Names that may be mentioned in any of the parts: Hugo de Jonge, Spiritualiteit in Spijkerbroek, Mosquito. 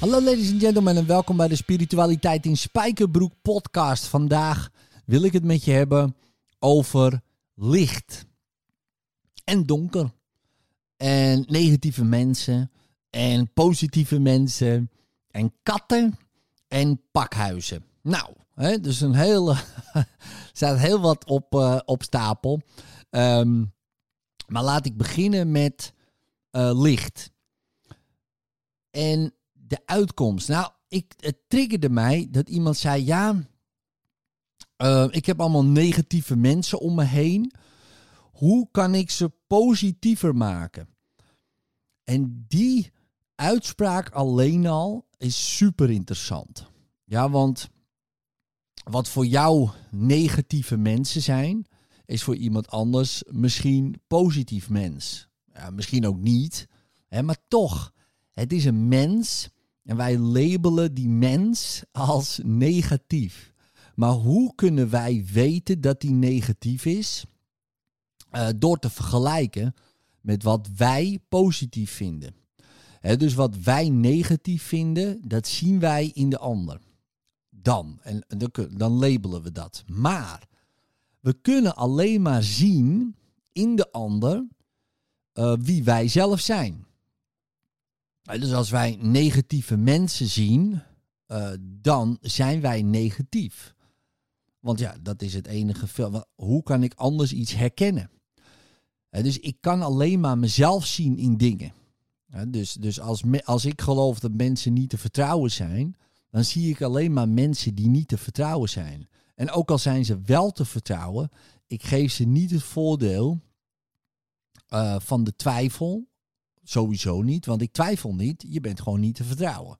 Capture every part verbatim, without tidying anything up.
Hallo ladies and gentlemen en welkom bij de Spiritualiteit in Spijkerbroek podcast. Vandaag wil ik het met je hebben over licht en donker en negatieve mensen en positieve mensen en katten en pakhuizen. Nou, hè, dus een hele staat heel wat op, uh, op stapel, um, maar laat ik beginnen met uh, licht en de uitkomst. Nou, ik, het triggerde mij dat iemand zei, ja, uh, ik heb allemaal negatieve mensen om me heen. Hoe kan ik ze positiever maken? En die uitspraak alleen al is super interessant. Ja, want wat voor jou negatieve mensen zijn, is voor iemand anders misschien positief mens. Ja, misschien ook niet, hè, maar toch. Het is een mens. En wij labelen die mens als negatief. Maar hoe kunnen wij weten dat die negatief is? Uh, door te vergelijken met wat wij positief vinden. He, dus wat wij negatief vinden, dat zien wij in de ander. Dan, en dan labelen we dat. Maar we kunnen alleen maar zien in de ander uh, wie wij zelf zijn. Dus als wij negatieve mensen zien, uh, dan zijn wij negatief. Want ja, dat is het enige. Hoe kan ik anders iets herkennen? Uh, dus ik kan alleen maar mezelf zien in dingen. Uh, dus dus als, me, als ik geloof dat mensen niet te vertrouwen zijn, dan zie ik alleen maar mensen die niet te vertrouwen zijn. En ook al zijn ze wel te vertrouwen, ik geef ze niet het voordeel uh, van de twijfel. Sowieso niet, want ik twijfel niet. Je bent gewoon niet te vertrouwen.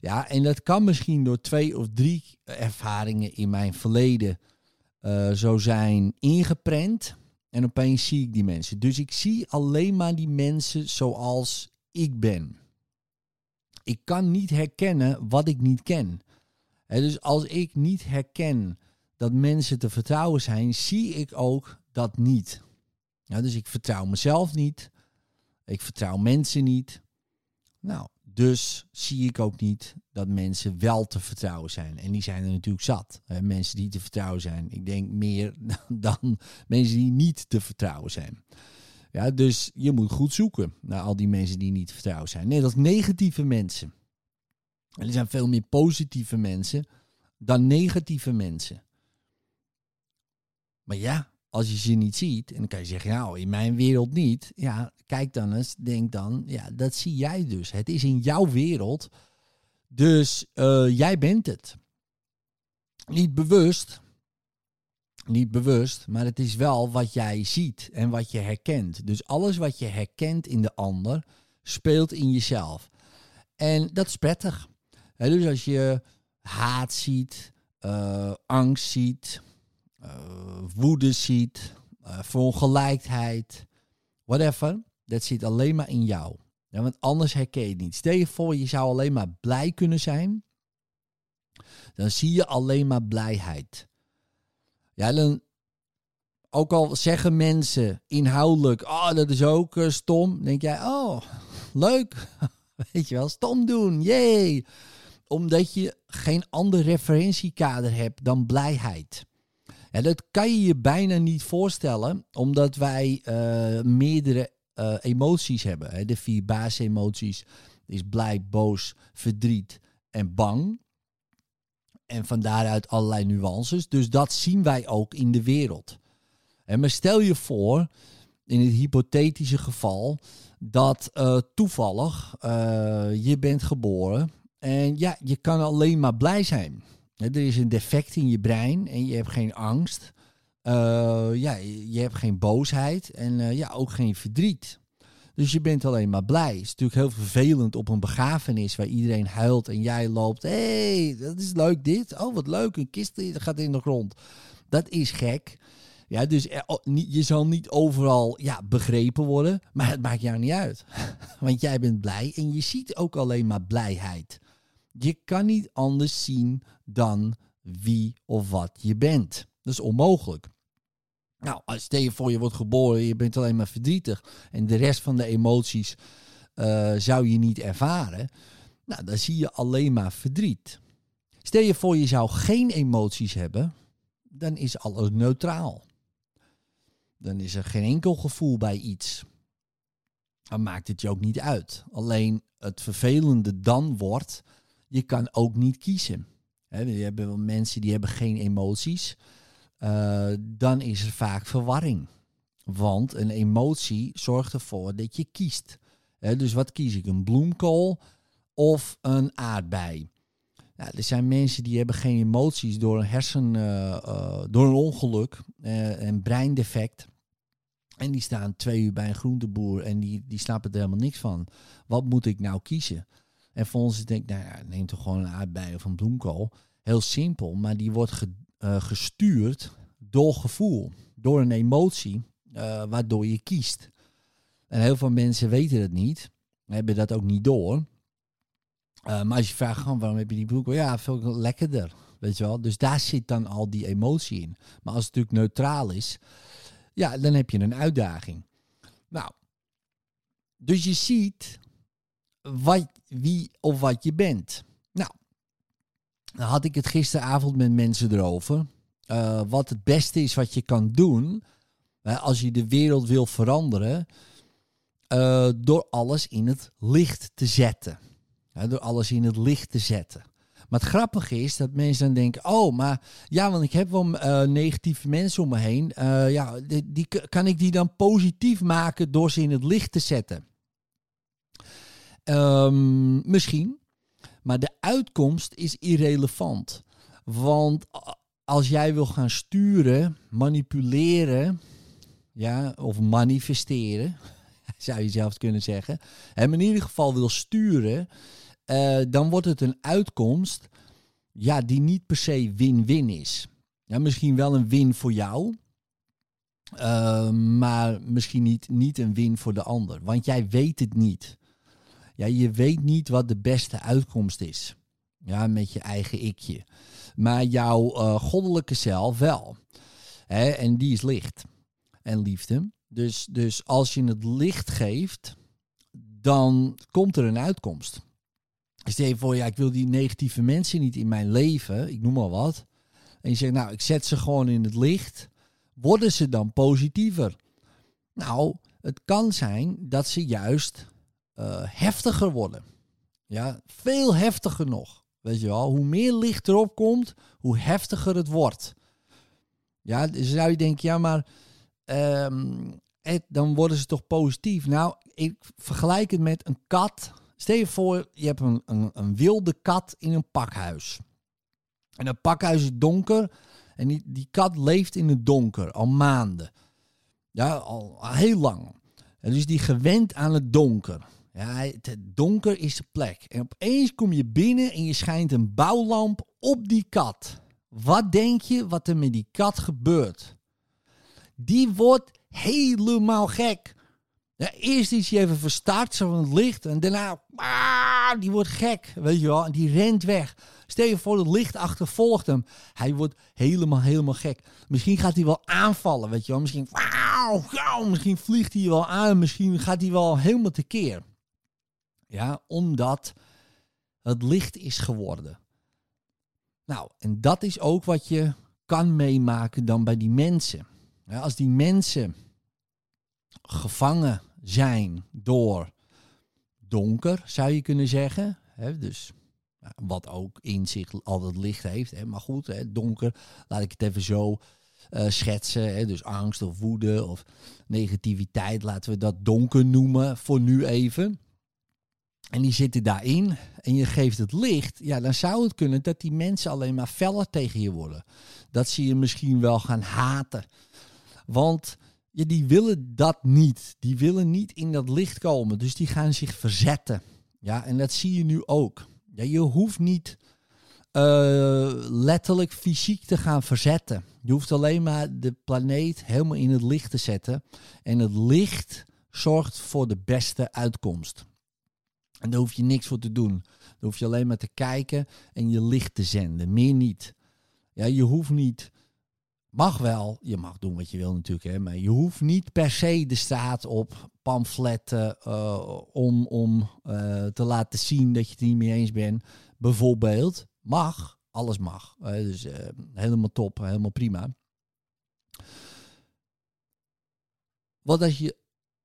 Ja, en dat kan misschien door twee of drie ervaringen in mijn verleden uh, zo zijn ingeprent. En opeens zie ik die mensen. Dus ik zie alleen maar die mensen zoals ik ben. Ik kan niet herkennen wat ik niet ken. He, dus als ik niet herken dat mensen te vertrouwen zijn, zie ik ook dat niet. Ja, dus ik vertrouw mezelf niet. Ik vertrouw mensen niet. Nou, dus zie ik ook niet dat mensen wel te vertrouwen zijn. En die zijn er natuurlijk zat. Hè? Mensen die te vertrouwen zijn. Ik denk meer dan mensen die niet te vertrouwen zijn. Ja, dus je moet goed zoeken naar al die mensen die niet te vertrouwen zijn. Nee, dat is negatieve mensen. En er zijn veel meer positieve mensen dan negatieve mensen. Maar ja, als je ze niet ziet, en dan kan je zeggen, nou, in mijn wereld niet. Ja, kijk dan eens, denk dan, ja, dat zie jij dus. Het is in jouw wereld, dus uh, jij bent het. Niet bewust, niet bewust, maar het is wel wat jij ziet en wat je herkent. Dus alles wat je herkent in de ander, speelt in jezelf. En dat is prettig. He, dus als je haat ziet, uh, angst ziet, Uh, woede ziet, uh, verongelijkheid, whatever. Dat zit alleen maar in jou. Ja, want anders herken je het niet. Stel je voor, je zou alleen maar blij kunnen zijn. Dan zie je alleen maar blijheid. Ja, dan, ook al zeggen mensen inhoudelijk, oh, dat is ook uh, stom. Denk jij, oh, leuk. Weet je wel, stom doen, yay. Omdat je geen ander referentiekader hebt dan blijheid. Ja, dat kan je je bijna niet voorstellen, omdat wij uh, meerdere uh, emoties hebben. Hè? De vier basisemoties is blij, boos, verdriet en bang. En van daaruit allerlei nuances. Dus dat zien wij ook in de wereld. En maar stel je voor, in het hypothetische geval, dat uh, toevallig uh, je bent geboren en ja, je kan alleen maar blij zijn. Er is een defect in je brein en je hebt geen angst. Uh, ja, je hebt geen boosheid en uh, ja, ook geen verdriet. Dus je bent alleen maar blij. Het is natuurlijk heel vervelend op een begrafenis waar iedereen huilt en jij loopt. Hé, hey, dat is leuk dit. Oh, wat leuk. Een kist gaat in de grond. Dat is gek. Ja, dus er, je zal niet overal ja, begrepen worden, maar het maakt jou niet uit. Want jij bent blij en je ziet ook alleen maar blijheid. Je kan niet anders zien dan wie of wat je bent. Dat is onmogelijk. Nou, stel je voor je wordt geboren, je bent alleen maar verdrietig en de rest van de emoties uh, zou je niet ervaren. Nou, dan zie je alleen maar verdriet. Stel je voor je zou geen emoties hebben, dan is alles neutraal. Dan is er geen enkel gevoel bij iets. Dan maakt het je ook niet uit. Alleen het vervelende dan wordt, je kan ook niet kiezen. He, we hebben wel mensen die hebben geen emoties. Uh, dan is er vaak verwarring. Want een emotie zorgt ervoor dat je kiest. He, dus wat kies ik? Een bloemkool of een aardbei? Nou, er zijn mensen die hebben geen emoties door een hersen, uh, uh, door een ongeluk, uh, een breindefect. En die staan twee uur bij een groenteboer en die, die snappen er helemaal niks van. Wat moet ik nou kiezen? En voor ons denk ik, nou ja, neem toch gewoon een aardbei of een bloemkool. Heel simpel, maar die wordt ge, uh, gestuurd door gevoel, door een emotie, uh, waardoor je kiest. En heel veel mensen weten dat niet, hebben dat ook niet door. Uh, maar als je vraagt, waarom heb je die broek? Ja, veel lekkerder, weet je wel. Dus daar zit dan al die emotie in. Maar als het natuurlijk neutraal is, ja, dan heb je een uitdaging. Nou, dus je ziet wat, wie of wat je bent. Nou, dan had ik het gisteravond met mensen erover. Uh, wat het beste is wat je kan doen, uh, als je de wereld wil veranderen, uh, door alles in het licht te zetten. Door alles in het licht te zetten. Maar het grappige is dat mensen dan denken, oh, maar ja, want ik heb wel uh, negatieve mensen om me heen. Uh, ja, die, die, kan ik die dan positief maken door ze in het licht te zetten? Um, misschien. Maar de uitkomst is irrelevant. Want als jij wil gaan sturen, manipuleren, ja, of manifesteren, zou je zelf kunnen zeggen, hem in ieder geval wil sturen, uh, dan wordt het een uitkomst ja, die niet per se win-win is. Ja, misschien wel een win voor jou, uh, maar misschien niet, niet een win voor de ander. Want jij weet het niet. Ja, je weet niet wat de beste uitkomst is. Ja, met je eigen ikje. Maar jouw uh, goddelijke zelf wel. Hè, en die is licht en liefde. Dus, dus als je het licht geeft, dan komt er een uitkomst. Stel je voor, ja, ik wil die negatieve mensen niet in mijn leven, ik noem maar wat. En je zegt, nou, ik zet ze gewoon in het licht. Worden ze dan positiever? Nou, het kan zijn dat ze juist uh, heftiger worden. Ja, veel heftiger nog. Weet je wel, hoe meer licht erop komt, hoe heftiger het wordt. Ja, dus zou je denken, ja, maar Um, het, dan worden ze toch positief. Nou, ik vergelijk het met een kat. Stel je voor, je hebt een, een, een wilde kat in een pakhuis. En dat pakhuis is donker. En die, die kat leeft in het donker al maanden. Ja, al, al heel lang. En dus die gewend aan het donker. Ja, het, het donker is de plek. En opeens kom je binnen en je schijnt een bouwlamp op die kat. Wat denk je wat er met die kat gebeurt? Die wordt helemaal gek. Ja, eerst is hij even verstart van het licht. En daarna, ah, die wordt gek. Weet je wel, en die rent weg. Stel je voor, het licht achtervolgt hem. Hij wordt helemaal, helemaal gek. Misschien gaat hij wel aanvallen, weet je wel. Misschien, wauw, wauw, misschien vliegt hij wel aan. Misschien gaat hij wel helemaal tekeer. Ja, omdat het licht is geworden. Nou, en dat is ook wat je kan meemaken dan bij die mensen. Ja, als die mensen gevangen zijn door donker, zou je kunnen zeggen. Hè, dus wat ook in zich al dat licht heeft. Hè, maar goed, hè, donker, laat ik het even zo uh, schetsen. Hè, dus angst of woede of negativiteit, laten we dat donker noemen voor nu even. En die zitten daarin en je geeft het licht. Ja, dan zou het kunnen dat die mensen alleen maar feller tegen je worden. Dat ze je misschien wel gaan haten. Want Ja, die willen dat niet. Die willen niet in dat licht komen. Dus die gaan zich verzetten. Ja, en dat zie je nu ook. Ja, je hoeft niet uh, letterlijk fysiek te gaan verzetten. Je hoeft alleen maar de planeet helemaal in het licht te zetten. En het licht zorgt voor de beste uitkomst. En daar hoef je niks voor te doen. Daar hoef je alleen maar te kijken en je licht te zenden. Meer niet. Ja, je hoeft niet... Mag wel, je mag doen wat je wil natuurlijk, hè, maar je hoeft niet per se de straat op pamfletten uh, om, om uh, te laten zien dat je het niet mee eens bent. Bijvoorbeeld, mag, alles mag. Uh, dus uh, helemaal top, helemaal prima. Want als je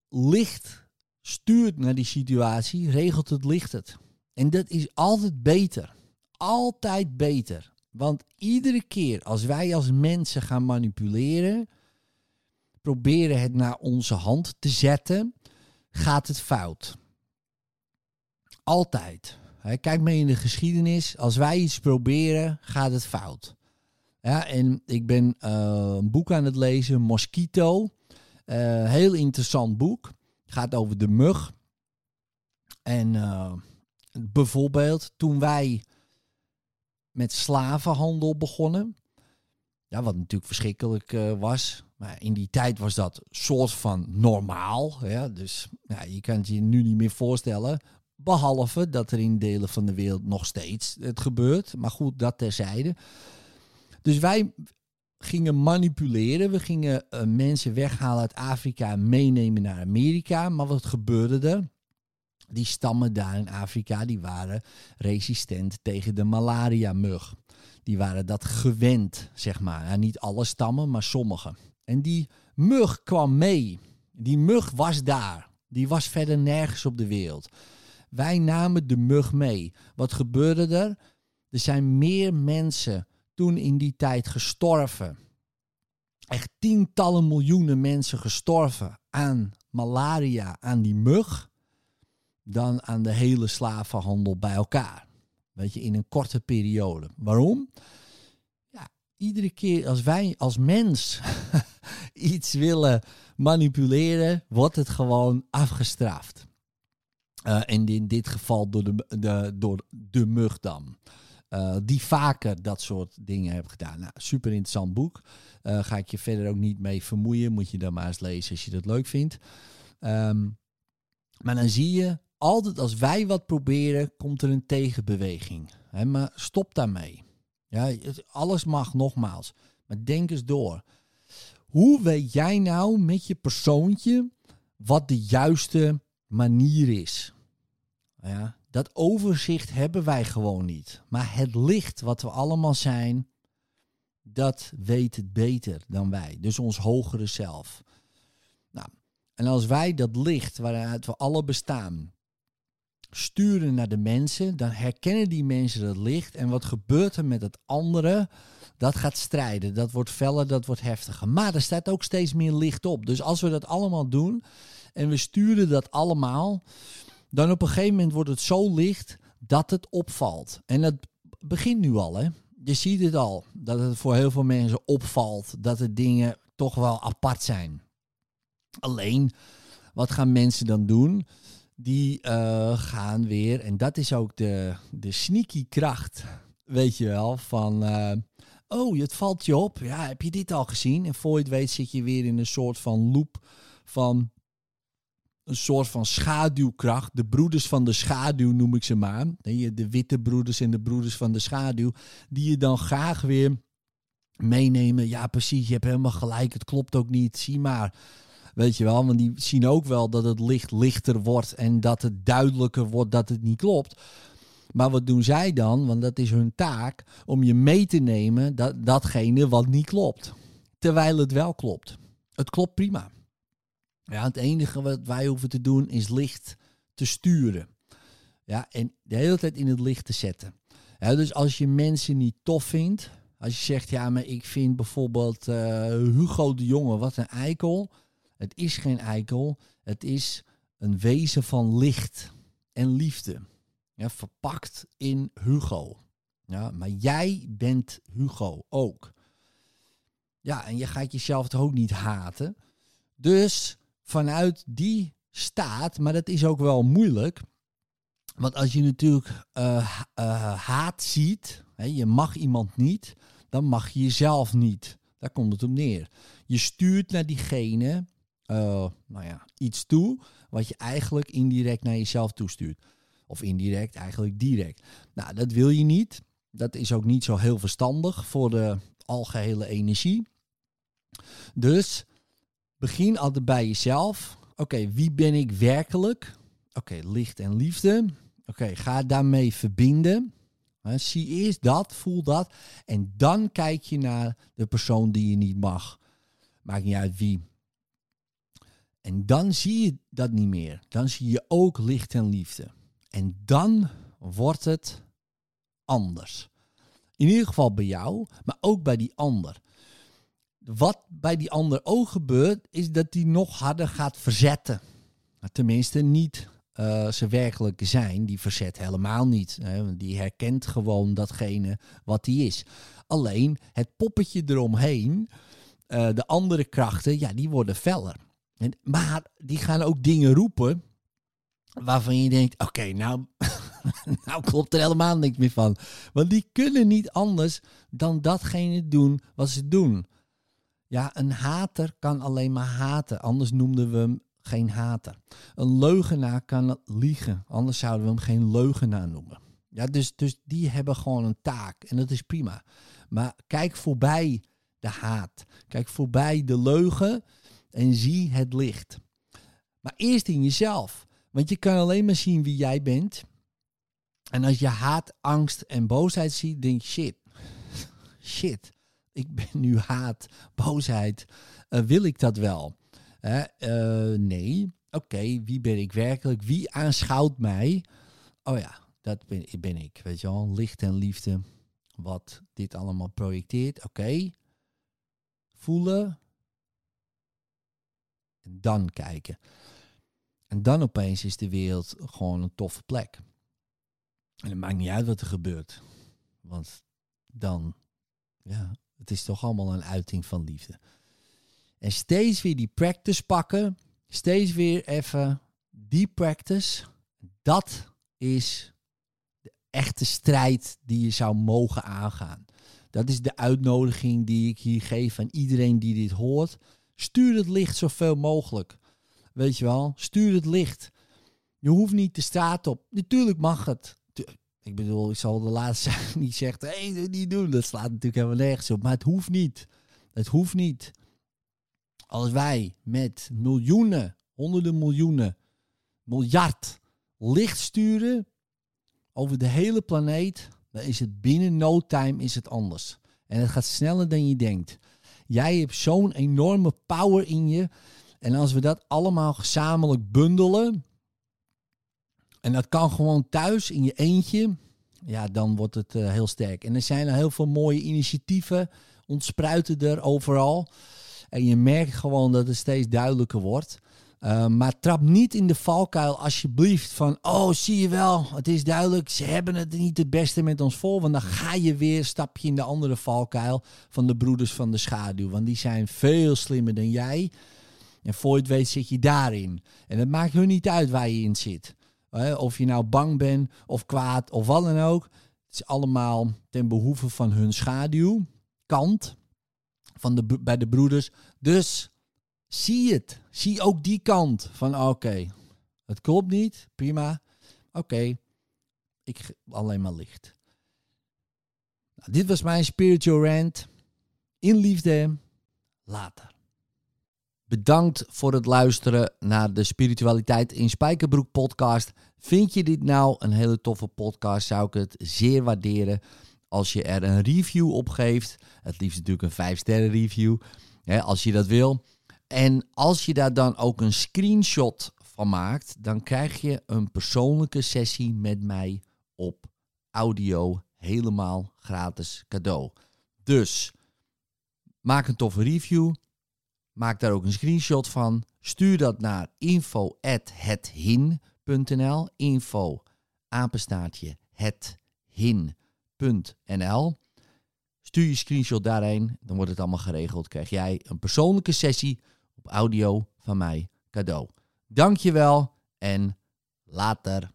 licht stuurt naar die situatie, regelt het licht het. En dat is altijd beter. Altijd beter. Want iedere keer als wij als mensen gaan manipuleren, proberen het naar onze hand te zetten, gaat het fout. Altijd. Kijk mee in de geschiedenis. Als wij iets proberen, gaat het fout. Ja, en ik ben uh, een boek aan het lezen, Mosquito. Uh, heel interessant boek. Gaat over de mug. En uh, bijvoorbeeld toen wij met slavenhandel begonnen. Ja, wat natuurlijk verschrikkelijk uh, was. Maar in die tijd was dat soort van normaal. Ja? Dus ja, je kan het je nu niet meer voorstellen. Behalve dat er in delen van de wereld nog steeds het gebeurt. Maar goed, dat terzijde. Dus wij gingen manipuleren. We gingen uh, mensen weghalen uit Afrika en meenemen naar Amerika. Maar wat gebeurde er? Die stammen daar in Afrika, die waren resistent tegen de malaria-mug. Die waren dat gewend, zeg maar. Ja, niet alle stammen, maar sommige. En die mug kwam mee. Die mug was daar. Die was verder nergens op de wereld. Wij namen de mug mee. Wat gebeurde er? Er zijn meer mensen toen in die tijd gestorven. Echt tientallen miljoenen mensen gestorven aan malaria, aan die mug, dan aan de hele slavenhandel bij elkaar. Weet je, in een korte periode. Waarom? Ja, iedere keer als wij als mens iets willen manipuleren, wordt het gewoon afgestraft. Uh, en in dit geval door de, de, door de mug dan. Uh, die vaker dat soort dingen hebben gedaan. Nou, super interessant boek. Uh, ga ik je verder ook niet mee vermoeien. Moet je dan maar eens lezen als je dat leuk vindt. Um, maar dan zie je, altijd als wij wat proberen, komt er een tegenbeweging. He, maar stop daarmee. Ja, alles mag, nogmaals. Maar denk eens door. Hoe weet jij nou met je persoontje wat de juiste manier is? Ja, dat overzicht hebben wij gewoon niet. Maar het licht wat we allemaal zijn, dat weet het beter dan wij. Dus ons hogere zelf. Nou, en als wij dat licht waaruit we alle bestaan sturen naar de mensen, dan herkennen die mensen dat licht. En wat gebeurt er met het andere? Dat gaat strijden, dat wordt feller, dat wordt heftiger. Maar er staat ook steeds meer licht op. Dus als we dat allemaal doen en we sturen dat allemaal, dan op een gegeven moment wordt het zo licht dat het opvalt. En dat begint nu al, hè? Je ziet het al, dat het voor heel veel mensen opvalt, dat de dingen toch wel apart zijn. Alleen, wat gaan mensen dan doen? Die uh, gaan weer, en dat is ook de, de sneaky kracht, weet je wel, van uh, oh, het valt je op, ja, heb je dit al gezien? En voor je het weet zit je weer in een soort van loop van een soort van schaduwkracht. De broeders van de schaduw noem ik ze maar. De witte broeders en de broeders van de schaduw, die je dan graag weer meenemen. Ja, precies, je hebt helemaal gelijk, het klopt ook niet, zie maar. Weet je wel, want die zien ook wel dat het licht lichter wordt en dat het duidelijker wordt dat het niet klopt. Maar wat doen zij dan? Want dat is hun taak, om je mee te nemen dat, datgene wat niet klopt. Terwijl het wel klopt. Het klopt prima. Ja, het enige wat wij hoeven te doen is licht te sturen. Ja, en de hele tijd in het licht te zetten. Ja, dus als je mensen niet tof vindt, als je zegt, ja, maar ik vind bijvoorbeeld uh, Hugo de Jonge, wat een eikel. Het is geen eikel, het is een wezen van licht en liefde. Ja, verpakt in Hugo. Ja, maar jij bent Hugo ook. Ja, en je gaat jezelf toch ook niet haten. Dus vanuit die staat, maar dat is ook wel moeilijk. Want als je natuurlijk uh, uh, haat ziet, hè, je mag iemand niet, dan mag je jezelf niet. Daar komt het op neer. Je stuurt naar diegene uh, nou ja, iets toe wat je eigenlijk indirect naar jezelf toestuurt. Of indirect, eigenlijk direct. Nou, dat wil je niet. Dat is ook niet zo heel verstandig voor de algehele energie. Dus begin altijd bij jezelf. Oké, okay, wie ben ik werkelijk? Oké, okay, licht en liefde. Oké, okay, ga daarmee verbinden. He, zie eerst dat, voel dat. En dan kijk je naar de persoon die je niet mag. Maakt niet uit wie. En dan zie je dat niet meer. Dan zie je ook licht en liefde. En dan wordt het anders. In ieder geval bij jou, maar ook bij die ander. Wat bij die ander ook gebeurt, is dat die nog harder gaat verzetten. Tenminste, niet uh, zijn werkelijke zijn. Die verzet helemaal niet. Hè? Die herkent gewoon datgene wat die is. Alleen het poppetje eromheen, uh, de andere krachten, ja, die worden feller. En, maar die gaan ook dingen roepen waarvan je denkt, oké, okay, nou, nou klopt er helemaal niks meer van. Want die kunnen niet anders dan datgene doen wat ze doen. Ja, een hater kan alleen maar haten, anders noemden we hem geen hater. Een leugenaar kan liegen, anders zouden we hem geen leugenaar noemen. Ja, dus, dus die hebben gewoon een taak en dat is prima. Maar kijk voorbij de haat, kijk voorbij de leugen en zie het licht. Maar eerst in jezelf, want je kan alleen maar zien wie jij bent. En als je haat, angst en boosheid ziet, denk je shit, shit. Ik ben nu haat, boosheid. Uh, wil ik dat wel? Hè? Uh, nee. Oké, okay, wie ben ik werkelijk? Wie aanschouwt mij? Oh ja, dat ben, ben ik. Weet je wel, licht en liefde. Wat dit allemaal projecteert. Oké. Okay. Voelen. En dan kijken. En dan opeens is de wereld gewoon een toffe plek. En het maakt niet uit wat er gebeurt. Want dan... ja, het is toch allemaal een uiting van liefde. En steeds weer die practice pakken. Steeds weer even die practice. Dat is de echte strijd die je zou mogen aangaan. Dat is de uitnodiging die ik hier geef aan iedereen die dit hoort. Stuur het licht zoveel mogelijk. Weet je wel, stuur het licht. Je hoeft niet de straat op. Natuurlijk mag het. Ik bedoel, ik zal de laatste niet zeggen, hé, hey, niet doen. Dat slaat natuurlijk helemaal nergens op. Maar het hoeft niet. Het hoeft niet. Als wij met miljoenen, honderden miljoenen, miljard licht sturen over de hele planeet, dan is het binnen no time is het anders. En het gaat sneller dan je denkt. Jij hebt zo'n enorme power in je. En als we dat allemaal gezamenlijk bundelen... en dat kan gewoon thuis in je eentje. Ja, dan wordt het uh, heel sterk. En er zijn er heel veel mooie initiatieven. Ontspruiten er overal. En je merkt gewoon dat het steeds duidelijker wordt. Uh, maar trap niet in de valkuil alsjeblieft. Van, oh, zie je wel. Het is duidelijk. Ze hebben het niet het beste met ons voor. Want dan ga je weer stap je in de andere valkuil. Van de broeders van de schaduw. Want die zijn veel slimmer dan jij. En voor je het weet zit je daarin. En het maakt hun niet uit waar je in zit. Of je nou bang bent, of kwaad, of wat dan ook. Het is allemaal ten behoeve van hun schaduwkant van de, bij de broeders. Dus zie het. Zie ook die kant. Van oké, okay, het klopt niet, prima. Oké, okay, ik geef alleen maar licht. Nou, dit was mijn spiritual rant. In liefde, later. Bedankt voor het luisteren naar de Spiritualiteit in Spijkerbroek podcast. Vind je dit nou een hele toffe podcast, zou ik het zeer waarderen als je er een review op geeft. Het liefst natuurlijk een vijf sterren review, hè, als je dat wil. En als je daar dan ook een screenshot van maakt, dan krijg je een persoonlijke sessie met mij op audio. Helemaal gratis cadeau. Dus maak een toffe review. Maak daar ook een screenshot van. Stuur dat naar info at hethin punt n l. Info, apenstaartje, hethin punt n l. Stuur je screenshot daarheen. Dan wordt het allemaal geregeld. Krijg jij een persoonlijke sessie. op audio van mij cadeau. Dankjewel en later.